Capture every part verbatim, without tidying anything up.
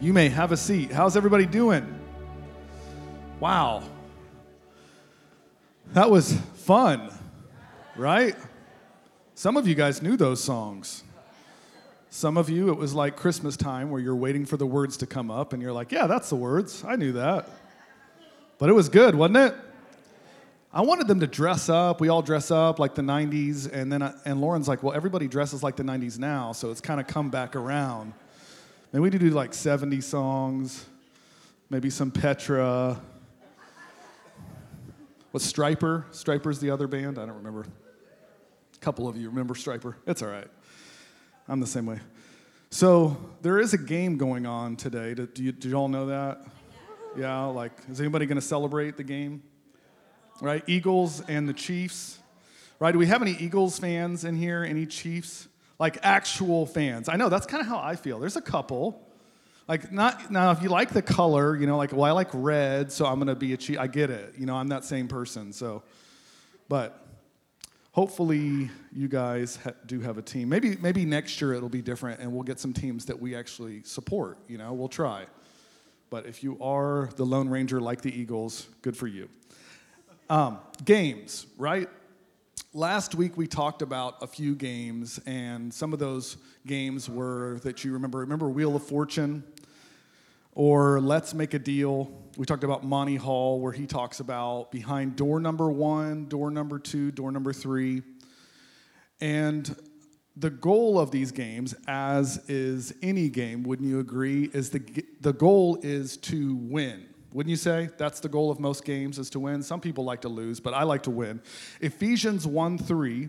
You may have a seat. How's everybody doing? Wow. That was fun, right? Some of you guys knew those songs. Some of you, it was like Christmas time where you're waiting for the words to come up, and you're like, yeah, that's the words. I knew that. But it was good, wasn't it? I wanted them to dress up. We all dress up like the nineties. And then I, and Lauren's like, well, everybody dresses like the nineties now, so it's kind of come back around. And we do do like seventies songs, maybe some Petra. Was Striper? Striper's the other band? I don't remember. A couple of you remember Striper. It's all right. I'm the same way. So there is a game going on today. Do, do, you, do you all know that? Yeah, like, is anybody going to celebrate the game? Right, Eagles and the Chiefs, right? Do we have any Eagles fans in here? Any Chiefs? Like actual fans. I know, that's kind of how I feel. There's a couple. Like, not, now if you like the color, you know, like, well, I like red, so I'm going to be a Chief. I get it. You know, I'm that same person, so. But hopefully you guys ha- do have a team. Maybe, maybe next year it'll be different, and we'll get some teams that we actually support. You know, we'll try. But if you are the Lone Ranger like the Eagles, good for you. Um, games, right? Last week we talked about a few games, and some of those games were that you remember. Remember Wheel of Fortune or Let's Make a Deal? We talked about Monty Hall, where he talks about behind door number one, door number two, door number three. And the goal of these games, as is any game, wouldn't you agree, is the the goal is to win. Wouldn't you say? That's the goal of most games, is to win. Some people like to lose, but I like to win. Ephesians one three,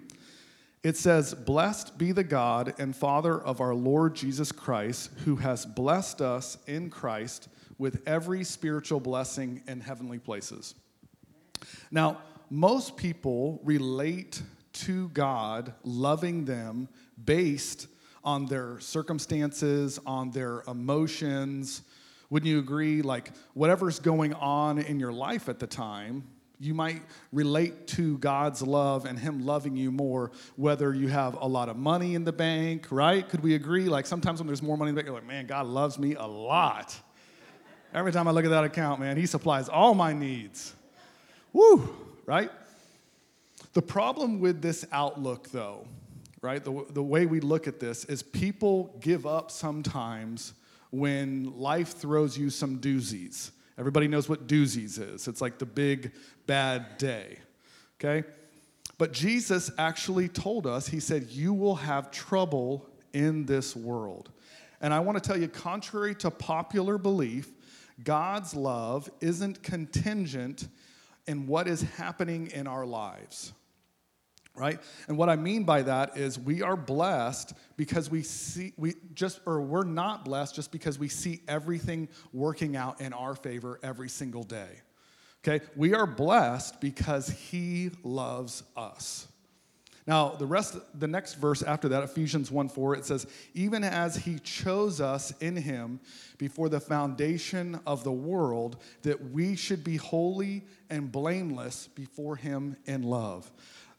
it says, "Blessed be the God and Father of our Lord Jesus Christ, who has blessed us in Christ with every spiritual blessing in heavenly places." Now, most people relate to God loving them based on their circumstances, on their emotions. Wouldn't you agree? Like, whatever's going on in your life at the time, you might relate to God's love and him loving you more, whether you have a lot of money in the bank, right? Could we agree? Like, sometimes when there's more money in the bank, you're like, man, God loves me a lot. Every time I look at that account, man, he supplies all my needs. Woo, right? The problem with this outlook, though, right, the, the way we look at this is people give up sometimes when life throws you some doozies. Everybody knows what doozies is. It's like the big bad day, okay? But Jesus actually told us, he said, you will have trouble in this world. And I want to tell you, contrary to popular belief, God's love isn't contingent in what is happening in our lives, right? And what I mean by that is we are blessed because we see, we just, or we're not blessed just because we see everything working out in our favor every single day, okay? We are blessed because he loves us. Now, the rest, the next verse after that, Ephesians one four, it says, even as he chose us in him before the foundation of the world, that we should be holy and blameless before him in love.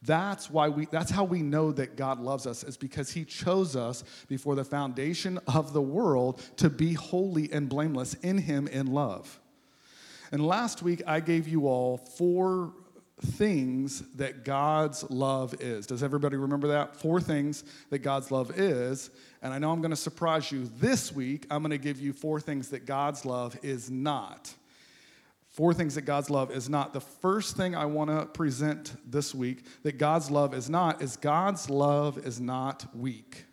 That's why we, that's how we know that God loves us, is because he chose us before the foundation of the world to be holy and blameless in him in love. And last week, I gave you all four things that God's love is. Does everybody remember that? Four things that God's love is. And I know I'm going to surprise you. This week, I'm going to give you four things that God's love is not. Four things that God's love is not. The first thing I want to present this week that God's love is not is God's love is not weak.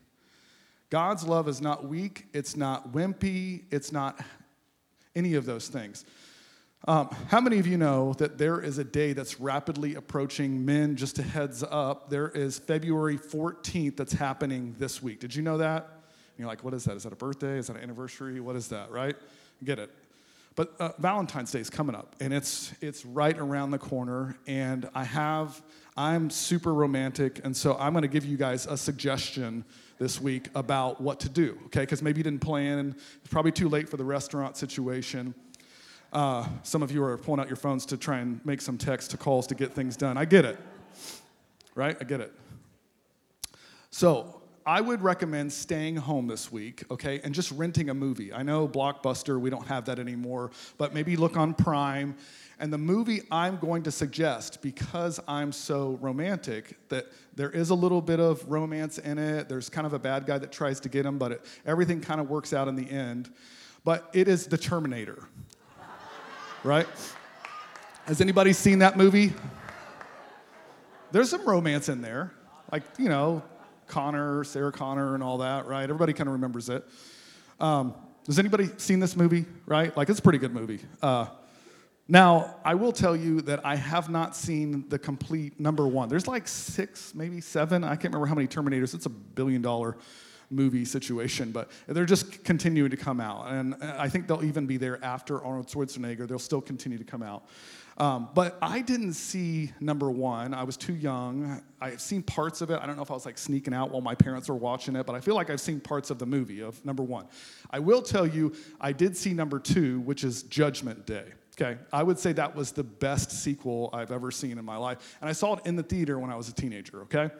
God's love is not weak. It's not wimpy. It's not any of those things. Um, how many of you know that there is a day that's rapidly approaching? Men, just a heads up, there is February fourteenth that's happening this week. Did you know that? And you're like, what is that? Is that a birthday? Is that an anniversary? What is that, right? Get it. But uh, Valentine's Day is coming up, and it's it's right around the corner, and I have, I'm super romantic, and so I'm going to give you guys a suggestion this week about what to do, okay? Because maybe you didn't plan. It's probably too late for the restaurant situation. Uh, some of you are pulling out your phones to try and make some text to calls to get things done. I get it, right? I get it. So I would recommend staying home this week, okay, and just renting a movie. I know Blockbuster, we don't have that anymore, but maybe look on Prime. And the movie I'm going to suggest, because I'm so romantic, that there is a little bit of romance in it. There's kind of a bad guy that tries to get him, but it, everything kind of works out in the end. But it is The Terminator, right? Has anybody seen that movie? There's some romance in there, like, you know, Connor, Sarah Connor and all that, right? Everybody kind of remembers it. Um, has anybody seen this movie, right? Like, it's a pretty good movie. Uh, now, I will tell you that I have not seen the complete number one. There's like six, maybe seven. I can't remember how many Terminators. It's a billion-dollar movie situation, but they're just continuing to come out. And I think they'll even be there after Arnold Schwarzenegger. They'll still continue to come out. Um, but I didn't see number one. I was too young. I've seen parts of it. I don't know if I was like sneaking out while my parents were watching it, but I feel like I've seen parts of the movie of number one. I will tell you, I did see number two, which is Judgment Day. Okay, I would say that was the best sequel I've ever seen in my life. And I saw it in the theater when I was a teenager, okay?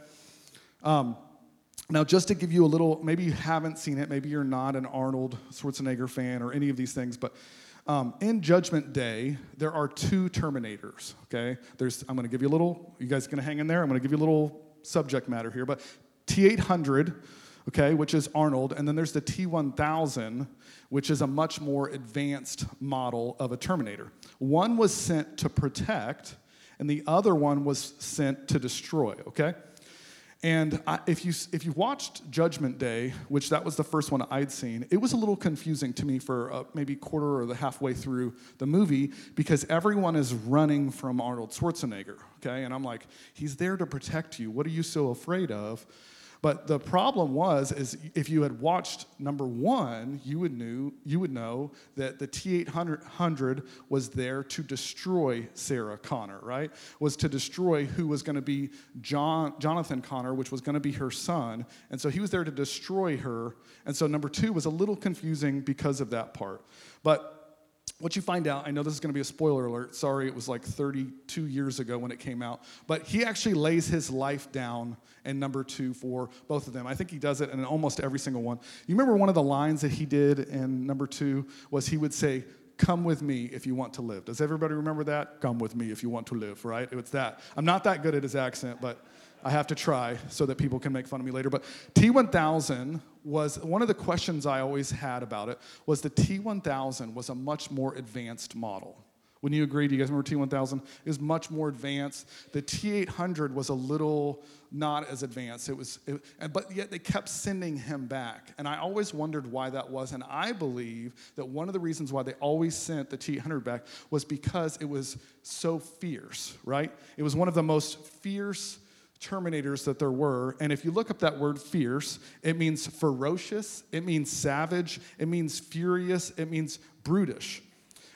Um, now, just to give you a little, maybe you haven't seen it. Maybe you're not an Arnold Schwarzenegger fan or any of these things, but Um, in Judgment Day, there are two Terminators, okay? There's, I'm going to give you a little, you guys going to hang in there? I'm going to give you a little subject matter here, but T eight hundred, okay, which is Arnold, and then there's the T one thousand, which is a much more advanced model of a Terminator. One was sent to protect, and the other one was sent to destroy, okay? And I, if you if you watched Judgment Day, which that was the first one I'd seen, it was a little confusing to me for uh, maybe quarter or the halfway through the movie because everyone is running from Arnold Schwarzenegger, okay? And I'm like, he's there to protect you. What are you so afraid of? But the problem was is if you had watched number one, you would knew you would know that the T eight hundred was there to destroy Sarah Connor, right? Was to destroy who was going to be John Jonathan Connor, which was going to be her son. And so he was there to destroy her. And so number two was a little confusing because of that part. But what you find out, I know this is going to be a spoiler alert. Sorry, it was like thirty-two years ago when it came out. But he actually lays his life down in number two for both of them. I think he does it in almost every single one. You remember one of the lines that he did in number two was he would say, "Come with me if you want to live." Does everybody remember that? Come with me if you want to live, right? It's that. I'm not that good at his accent, but I have to try so that people can make fun of me later. But T one thousand was, one of the questions I always had about it was the T one thousand was a much more advanced model. Wouldn't you agree? Do you guys remember T one thousand? It was much more advanced. The T eight hundred was a little not as advanced. It was, it, but yet they kept sending him back. And I always wondered why that was. And I believe that one of the reasons why they always sent the T eight hundred back was because it was so fierce, right? It was one of the most fierce Terminators that there were, and if you look up that word fierce, it means ferocious, it means savage, it means furious, it means brutish.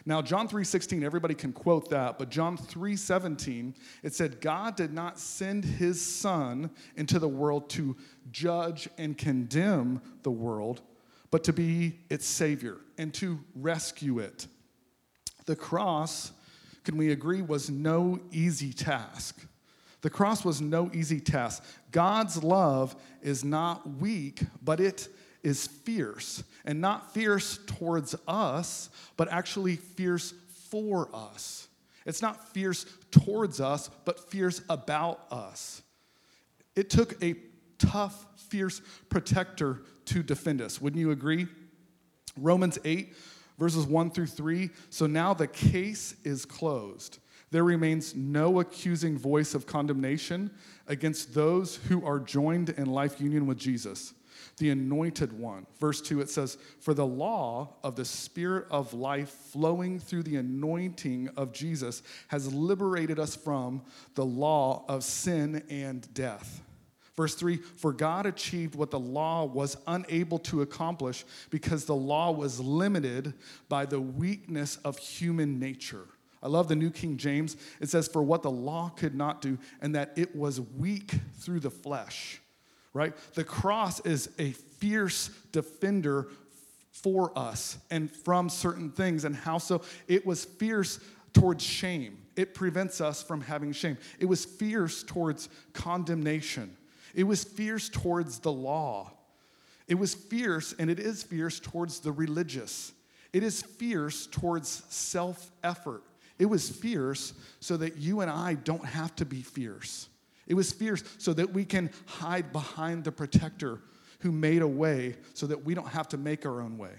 Now, John three sixteen, everybody can quote that, but John three seventeen, it said, God did not send his son into the world to judge and condemn the world, but to be its savior and to rescue it. The cross, can we agree, was no easy task. The cross was no easy task. God's love is not weak, but it is fierce. And not fierce towards us, but actually fierce for us. It's not fierce towards us, but fierce about us. It took a tough, fierce protector to defend us. Wouldn't you agree? Romans eight, verses one through three. So now the case is closed. There remains no accusing voice of condemnation against those who are joined in life union with Jesus, the anointed one. Verse two, it says, "For the law of the Spirit of life flowing through the anointing of Jesus has liberated us from the law of sin and death." Verse three, "For God achieved what the law was unable to accomplish because the law was limited by the weakness of human nature." I love the New King James. It says, "For what the law could not do, and that it was weak through the flesh," right? The cross is a fierce defender for us and from certain things. And how so? It was fierce towards shame. It prevents us from having shame. It was fierce towards condemnation. It was fierce towards the law. It was fierce, and it is fierce towards the religious. It is fierce towards self-effort. It was fierce so that you and I don't have to be fierce. It was fierce so that we can hide behind the protector who made a way so that we don't have to make our own way.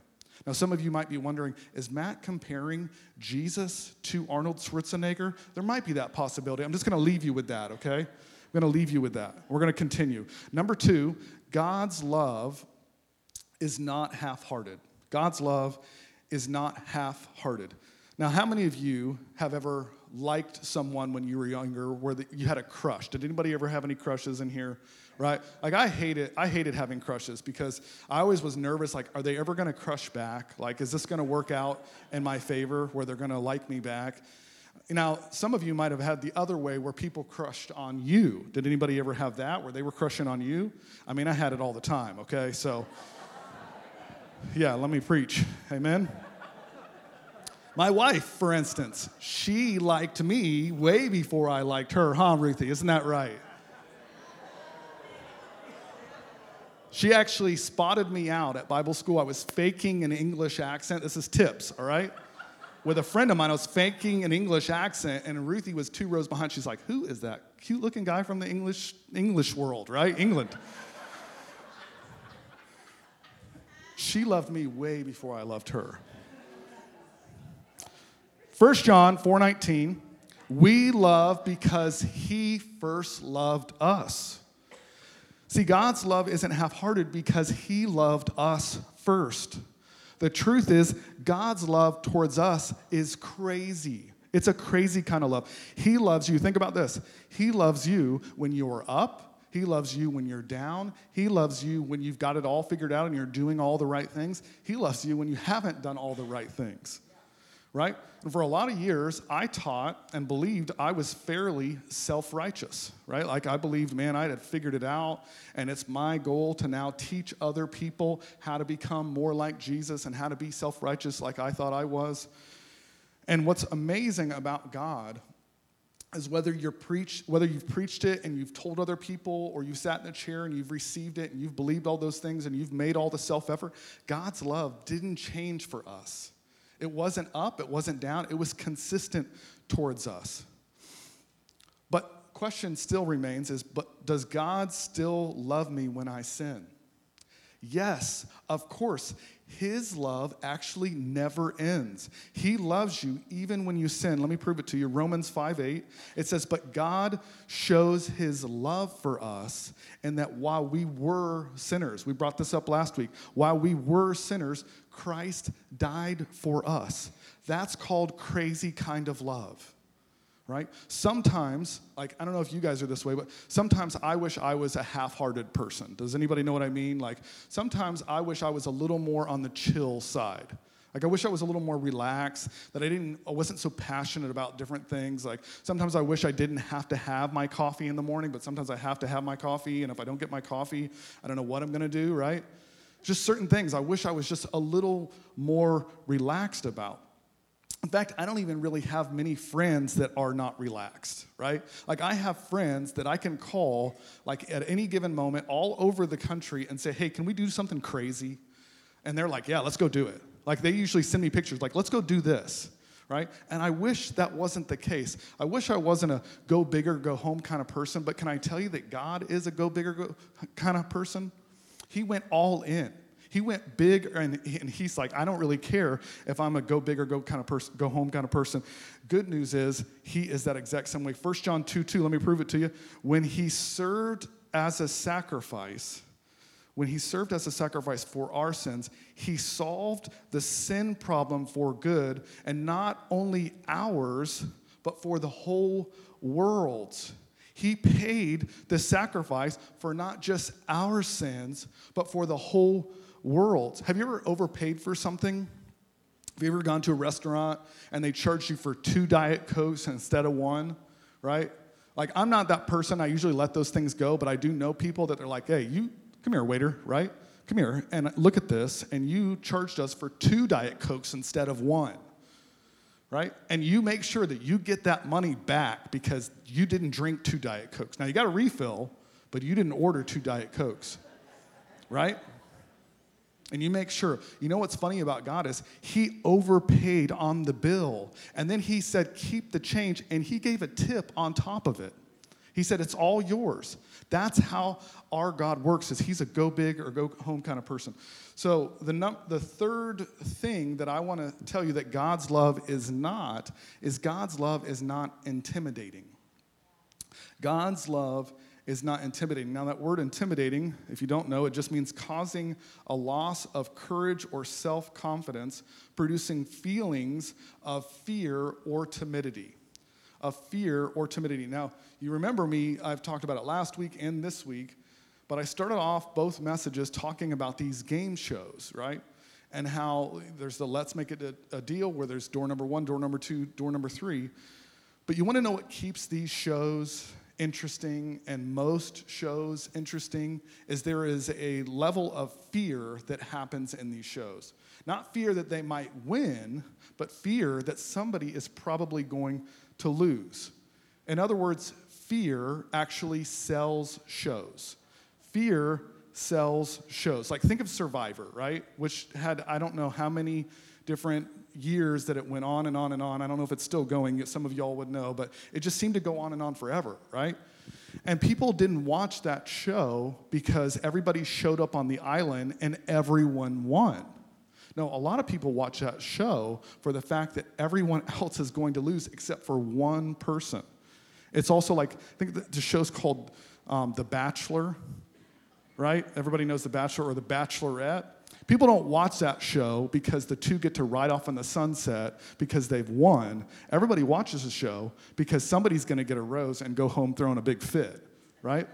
Now, some of you might be wondering, is Matt comparing Jesus to Arnold Schwarzenegger? There might be that possibility. I'm just going to leave you with that, okay? I'm going to leave you with that. We're going to continue. Number two, God's love is not half-hearted. God's love is not half-hearted. Now, how many of you have ever liked someone when you were younger where the, you had a crush? Did anybody ever have any crushes in here? Right? Like, I hated, I hated having crushes because I always was nervous, like, are they ever going to crush back? Like, is this going to work out in my favor where they're going to like me back? Now, some of you might have had the other way where people crushed on you. Did anybody ever have that where they were crushing on you? I mean, I had it all the time, okay? So, yeah, let me preach. Amen? My wife, for instance, she liked me way before I liked her, huh, Ruthie? Isn't that right? She actually spotted me out at Bible school. I was faking an English accent. This is tips, all right? With a friend of mine, I was faking an English accent, and Ruthie was two rows behind. She's like, who is that cute-looking guy from the English English world, right? England. She loved me way before I loved her. First John four nineteen, we love because he first loved us. See, God's love isn't half-hearted because he loved us first. The truth is, God's love towards us is crazy. It's a crazy kind of love. He loves you. Think about this. He loves you when you're up. He loves you when you're down. He loves you when you've got it all figured out and you're doing all the right things. He loves you when you haven't done all the right things, right? And for a lot of years, I taught and believed I was fairly self-righteous, right? Like, I believed, man, I had figured it out, and it's my goal to now teach other people how to become more like Jesus and how to be self-righteous like I thought I was. And what's amazing about God is whether you're preached, whether you've preached it and you've told other people, or you've sat in a chair and you've received it and you've believed all those things and you've made all the self-effort, God's love didn't change for us. It wasn't up, it wasn't down, it was consistent towards us. But question still remains is, but does God still love me when I sin? Yes, of course. His love actually never ends. He loves you even when you sin. Let me prove it to you. Romans five eight, it says, but God shows his love for us in that while we were sinners, we brought this up last week, while we were sinners, Christ died for us. That's called crazy kind of love, right? Sometimes, like, I don't know if you guys are this way, but sometimes I wish I was a half-hearted person. Does anybody know what I mean? Like, sometimes I wish I was a little more on the chill side. Like, I wish I was a little more relaxed, that I didn't, I wasn't so passionate about different things. Like, sometimes I wish I didn't have to have my coffee in the morning, but sometimes I have to have my coffee, and if I don't get my coffee, I don't know what I'm going to do, right? Just certain things I wish I was just a little more relaxed about. In fact, I don't even really have many friends that are not relaxed, right? Like, I have friends that I can call, like, at any given moment all over the country and say, hey, can we do something crazy? And they're like, yeah, let's go do it. Like, they usually send me pictures, like, let's go do this, right? And I wish that wasn't the case. I wish I wasn't a go big or go home kind of person, but can I tell you that God is a go big or go kind of person? He went all in. He went big, and he's like, I don't really care if I'm a go big or go kind of person, go home kind of person. Good news is, he is that exact same way. First John two two, let me prove it to you. When he served as a sacrifice, when he served as a sacrifice for our sins, he solved the sin problem for good, and not only ours, but for the whole world's. He paid the sacrifice for not just our sins, but for the whole world. World. Have you ever overpaid for something? Have you ever gone to a restaurant and they charged you for two Diet Cokes instead of one, right? Like, I'm not that person. I usually let those things go, but I do know people that they're like, hey, you, come here, waiter, right? Come here and look at this, and you charged us for two Diet Cokes instead of one, right? And you make sure that you get that money back because you didn't drink two Diet Cokes. Now, you got a refill, but you didn't order two Diet Cokes, right? And you make sure. You know what's funny about God is he overpaid on the bill, and then he said, keep the change, and he gave a tip on top of it. He said, it's all yours. That's how our God works, is he's a go big or go home kind of person. So the num- the third thing that I want to tell you that God's love is not, is God's love is not intimidating. God's love is not intimidating. Now that word intimidating, if you don't know, it just means causing a loss of courage or self-confidence, producing feelings of fear or timidity. Of fear or timidity. Now, you remember me, I've talked about it last week and this week, but I started off both messages talking about these game shows, right? And how there's the Let's Make It a Deal where there's door number one, door number two, door number three. But you want to know what keeps these shows interesting and most shows interesting is there is a level of fear that happens in these shows. Not fear that they might win, but fear that somebody is probably going to lose. In other words, fear actually sells shows. Fear sells shows. Like, think of Survivor, right? Which had, I don't know how many different years that it went on and on and on. I don't know if it's still going. Some of y'all would know, but it just seemed to go on and on forever, right? And people didn't watch that show because everybody showed up on the island and everyone won. No, a lot of people watch that show for the fact that everyone else is going to lose except for one person. It's also like, I think the show's called um, The Bachelor, right? Everybody knows The Bachelor or The Bachelorette. People don't watch that show because the two get to ride off in the sunset because they've won. Everybody watches the show because somebody's going to get a rose and go home throwing a big fit, right?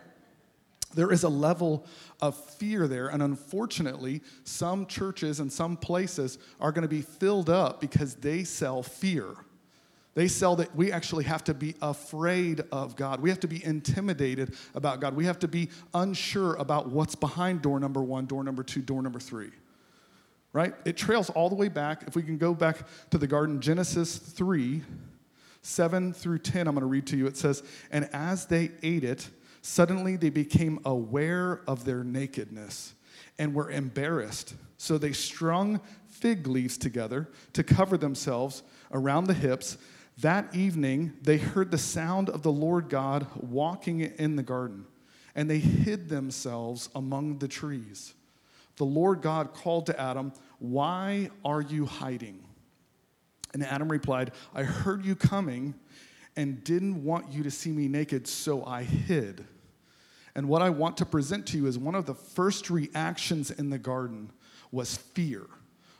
There is a level of fear there, and unfortunately, some churches and some places are going to be filled up because they sell fear. They sell that we actually have to be afraid of God. We have to be intimidated about God. We have to be unsure about what's behind door number one, door number two, door number three, right? It trails all the way back. If we can go back to the garden, Genesis three, seven through ten, I'm going to read to you. It says, "And as they ate it, suddenly they became aware of their nakedness and were embarrassed. So they strung fig leaves together to cover themselves around the hips. That evening they heard the sound of the Lord God walking in the garden, and they hid themselves among the trees. The Lord God called to Adam, 'Why are you hiding?' And Adam replied, 'I heard you coming and didn't want you to see me naked, so I hid.'" And what I want to present to you is one of the first reactions in the garden was fear.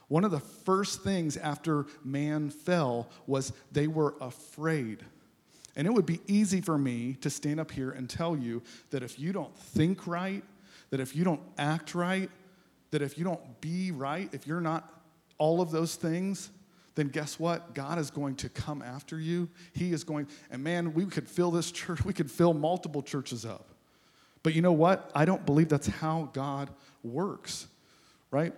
One of the first things after man fell was they were afraid. And it would be easy for me to stand up here and tell you that if you don't think right, that if you don't act right, that if you don't be right, if you're not all of those things, then guess what? God is going to come after you. He is going, and man, we could fill this church, we could fill multiple churches up. But you know what? I don't believe that's how God works, right?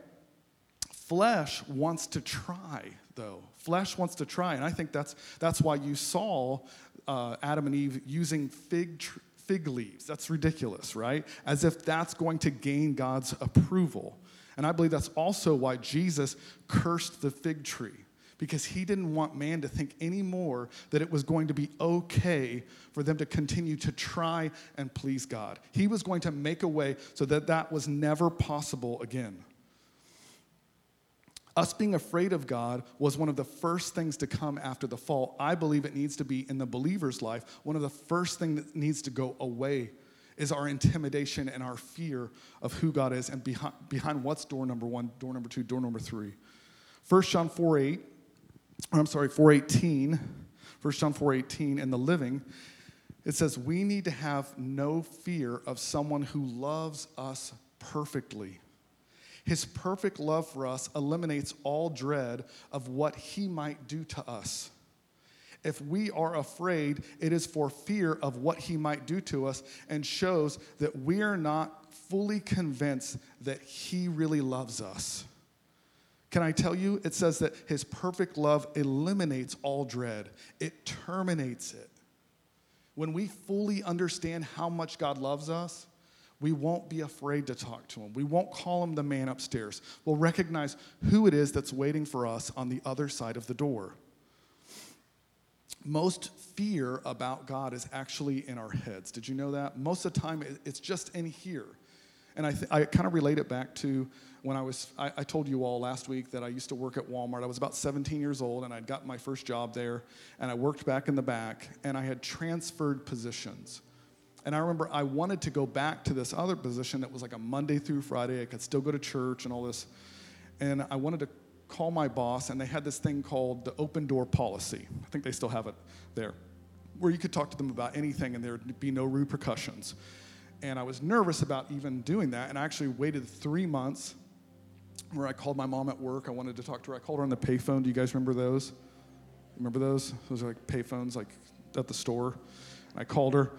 Flesh wants to try, though. Flesh wants to try, and I think that's that's why you saw uh, Adam and Eve using fig tr- fig leaves. That's ridiculous, right? As if that's going to gain God's approval. And I believe that's also why Jesus cursed the fig tree, because he didn't want man to think anymore that it was going to be okay for them to continue to try and please God. He was going to make a way so that that was never possible again. Us being afraid of God was one of the first things to come after the fall. I believe it needs to be in the believer's life. One of the first things that needs to go away is our intimidation and our fear of who God is and behind, behind what's door number one, door number two, door number three. First John four eight. I'm sorry, four eighteen, First John four eighteen in the Living, it says, "We need to have no fear of someone who loves us perfectly. His perfect love for us eliminates all dread of what he might do to us. If we are afraid, it is for fear of what he might do to us and shows that we are not fully convinced that he really loves us." Can I tell you, it says that his perfect love eliminates all dread. It terminates it. When we fully understand how much God loves us, We won't be afraid to talk to him. We won't call him the man upstairs. We'll recognize who it is that's waiting for us on the other side of the door. Most fear about God is actually in our heads. Did you know that? Most of the time, it's just in here. And I, th- I kind of relate it back to when I was, I, I told you all last week that I used to work at Walmart. I was about seventeen years old, and I'd gotten my first job there, and I worked back in the back, and I had transferred positions. And I remember I wanted to go back to this other position that was like a Monday through Friday. I could still go to church and all this. And I wanted to call my boss, and they had this thing called the open door policy. I think they still have it there, where you could talk to them about anything, and there would be no repercussions. And I was nervous about even doing that, and I actually waited three months where I called my mom at work. I wanted to talk to her. I called her on the payphone. Do you guys remember those? Remember those? Those are like payphones, like at the store. And I called her,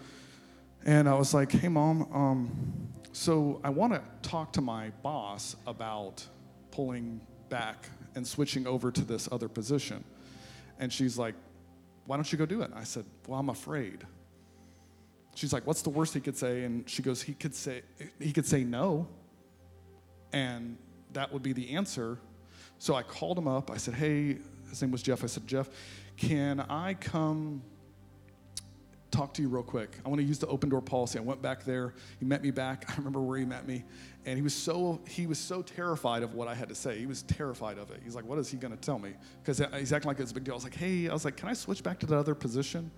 and I was like, hey, Mom, um, so I want to talk to my boss about pulling back and switching over to this other position. And she's like, why don't you go do it? And I said, well, I'm afraid. She's like, what's the worst he could say? And she goes, he could say he could say no, and that would be the answer. So I called him up. I said, hey, his name was Jeff. I said, Jeff, can I come talk to you real quick? I want to use the open door policy. I went back there. He met me back. I remember where he met me. And he was so he was so terrified of what I had to say. He was terrified of it. He's like, what is he going to tell me? Because he's acting like it's a big deal. I was like, hey, I was like, can I switch back to the other position?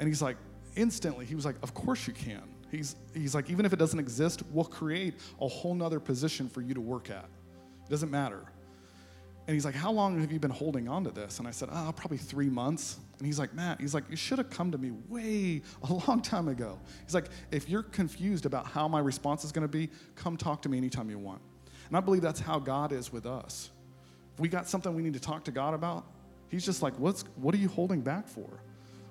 And he's like, instantly, he was like, of course you can. He's he's like, even if it doesn't exist, we'll create a whole nother position for you to work at. It doesn't matter. And he's like, how long have you been holding on to this? And I said, oh, probably three months. And he's like, Matt, he's like, you should have come to me way a long time ago. He's like, if you're confused about how my response is going to be, come talk to me anytime you want. And I believe that's how God is with us. If we got something we need to talk to God about, he's just like, what's what are you holding back for?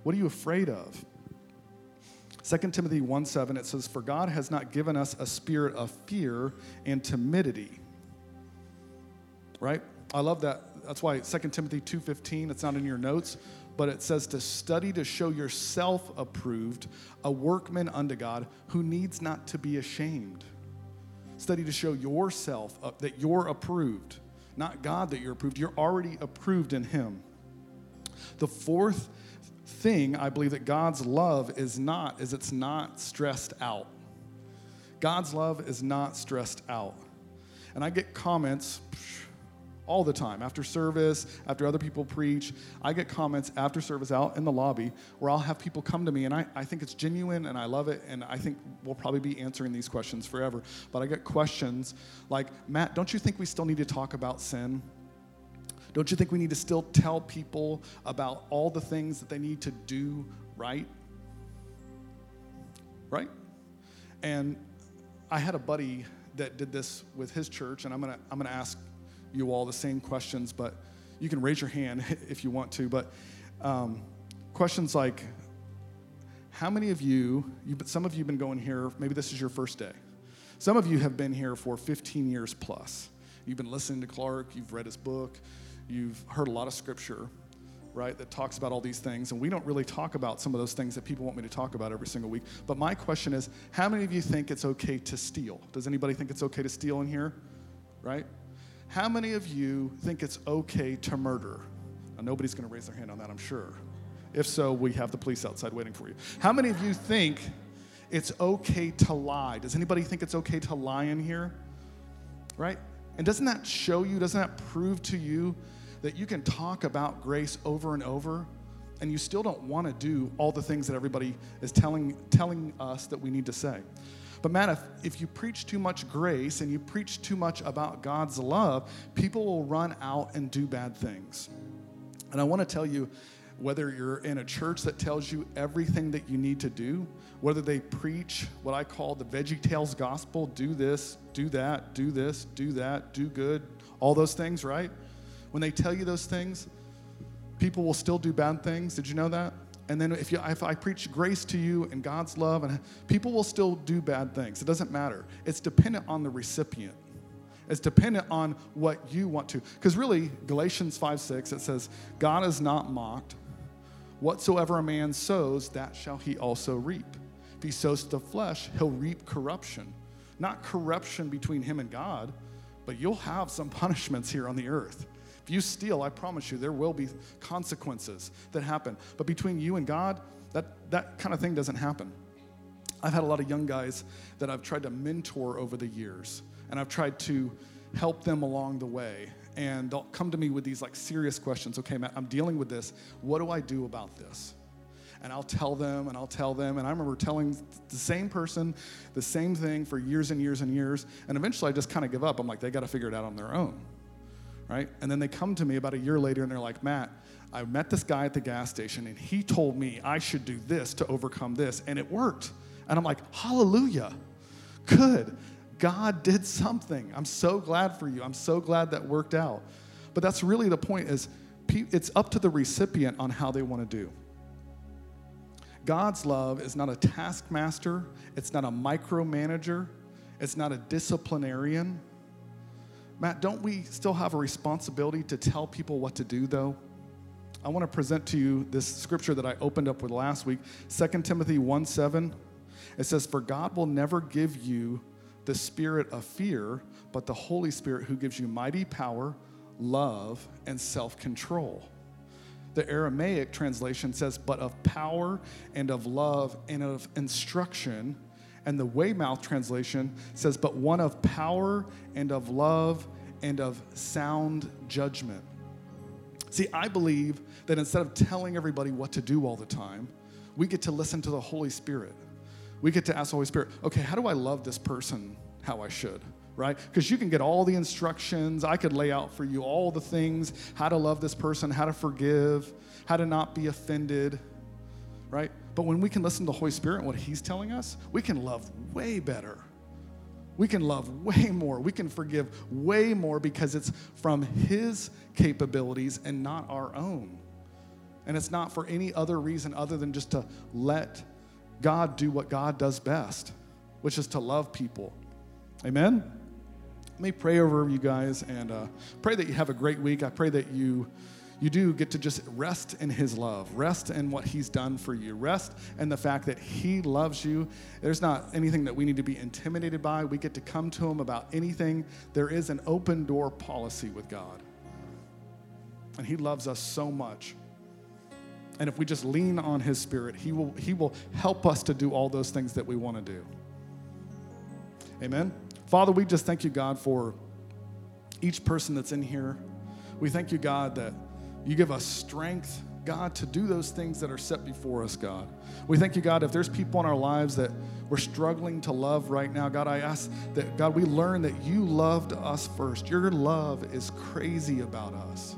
What are you afraid of? Second Timothy one seven, it says, for God has not given us a spirit of fear and timidity. Right? I love that. That's why Second Timothy two fifteen, it's not in your notes, but it says to study to show yourself approved, a workman unto God who needs not to be ashamed. Study to show yourself uh, that you're approved, not God that you're approved. You're already approved in him. The fourth thing I believe that God's love is not, is it's not stressed out. God's love is not stressed out. And I get comments all the time after service, after other people preach. I get comments after service out in the lobby where I'll have people come to me, and I, I think it's genuine and I love it, and I think we'll probably be answering these questions forever. But I get questions like, Matt, don't you think we still need to talk about sin? Don't you think we need to still tell people about all the things that they need to do right? Right? And I had a buddy that did this with his church, and I'm gonna I'm gonna ask you all the same questions, but you can raise your hand if you want to. But um, questions like, how many of you, you some of you have been going here, maybe this is your first day. Some of you have been here for fifteen years plus. You've been listening to Clark, you've read his book, you've heard a lot of scripture, right, that talks about all these things, and we don't really talk about some of those things that people want me to talk about every single week. But my question is, how many of you think it's okay to steal? Does anybody think it's okay to steal in here, right? How many of you think it's okay to murder? Now, nobody's going to raise their hand on that, I'm sure. If so, we have the police outside waiting for you. How many of you think it's okay to lie? Does anybody think it's okay to lie in here, right? And doesn't that show you, doesn't that prove to you that you can talk about grace over and over, and you still don't want to do all the things that everybody is telling telling us that we need to say? But man, if, if you preach too much grace and you preach too much about God's love, people will run out and do bad things. And I want to tell you, whether you're in a church that tells you everything that you need to do, whether they preach what I call the Veggie Tales gospel, do this, do that, do this, do that, do good, all those things, right? When they tell you those things, people will still do bad things. Did you know that? And then if, you, if I preach grace to you and God's love, and people will still do bad things. It doesn't matter. It's dependent on the recipient. It's dependent on what you want to. Because really, Galatians five six, it says, God is not mocked. Whatsoever a man sows, that shall he also reap. he sows the flesh, he'll reap corruption. Not corruption between him and God, but you'll have some punishments here on the earth. If you steal, I promise you, there will be consequences that happen. But between you and God, that, that kind of thing doesn't happen. I've had a lot of young guys that I've tried to mentor over the years, and I've tried to help them along the way. And they'll come to me with these like serious questions. Okay, Matt, I'm dealing with this. What do I do about this? And I'll tell them, and I'll tell them. And I remember telling the same person the same thing for years and years and years. And eventually I just kind of give up. I'm like, they got to figure it out on their own, right? And then they come to me about a year later, and they're like, Matt, I met this guy at the gas station, and he told me I should do this to overcome this, and it worked. And I'm like, hallelujah, good. God did something. I'm so glad for you. I'm so glad that worked out. But that's really the point, is it's up to the recipient on how they want to do. God's love is not a taskmaster. It's not a micromanager. It's not a disciplinarian. Matt, don't we still have a responsibility to tell people what to do, though? I want to present to you this scripture that I opened up with last week, Second Timothy one seven. It says, for God will never give you the spirit of fear, but the Holy Spirit who gives you mighty power, love, and self-control. The Aramaic translation says, but of power and of love and of instruction. And the Weymouth translation says, but one of power and of love and of sound judgment. See, I believe that instead of telling everybody what to do all the time, we get to listen to the Holy Spirit. We get to ask the Holy Spirit, okay, how do I love this person how I should? Right? Because you can get all the instructions. I could lay out for you all the things, how to love this person, how to forgive, how to not be offended, right? But when we can listen to the Holy Spirit and what he's telling us, we can love way better. We can love way more. We can forgive way more because it's from his capabilities and not our own. And it's not for any other reason other than just to let God do what God does best, which is to love people. Amen? Let me pray over you guys and uh, pray that you have a great week. I pray that you you do get to just rest in his love, rest in what he's done for you, rest in the fact that he loves you. There's not anything that we need to be intimidated by. We get to come to him about anything. There is an open door policy with God, and he loves us so much. And if we just lean on his Spirit, he will he will help us to do all those things that we want to do. Amen? Father, we just thank you, God, for each person that's in here. We thank you, God, that you give us strength, God, to do those things that are set before us, God. We thank you, God, if there's people in our lives that we're struggling to love right now, God, I ask that, God, we learn that you loved us first. Your love is crazy about us.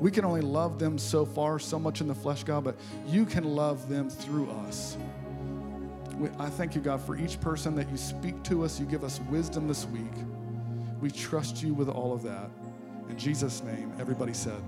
We can only love them so far, so much in the flesh, God, but you can love them through us. I thank you, God, for each person that you speak to us. You give us wisdom this week. We trust you with all of that. In Jesus' name, everybody said.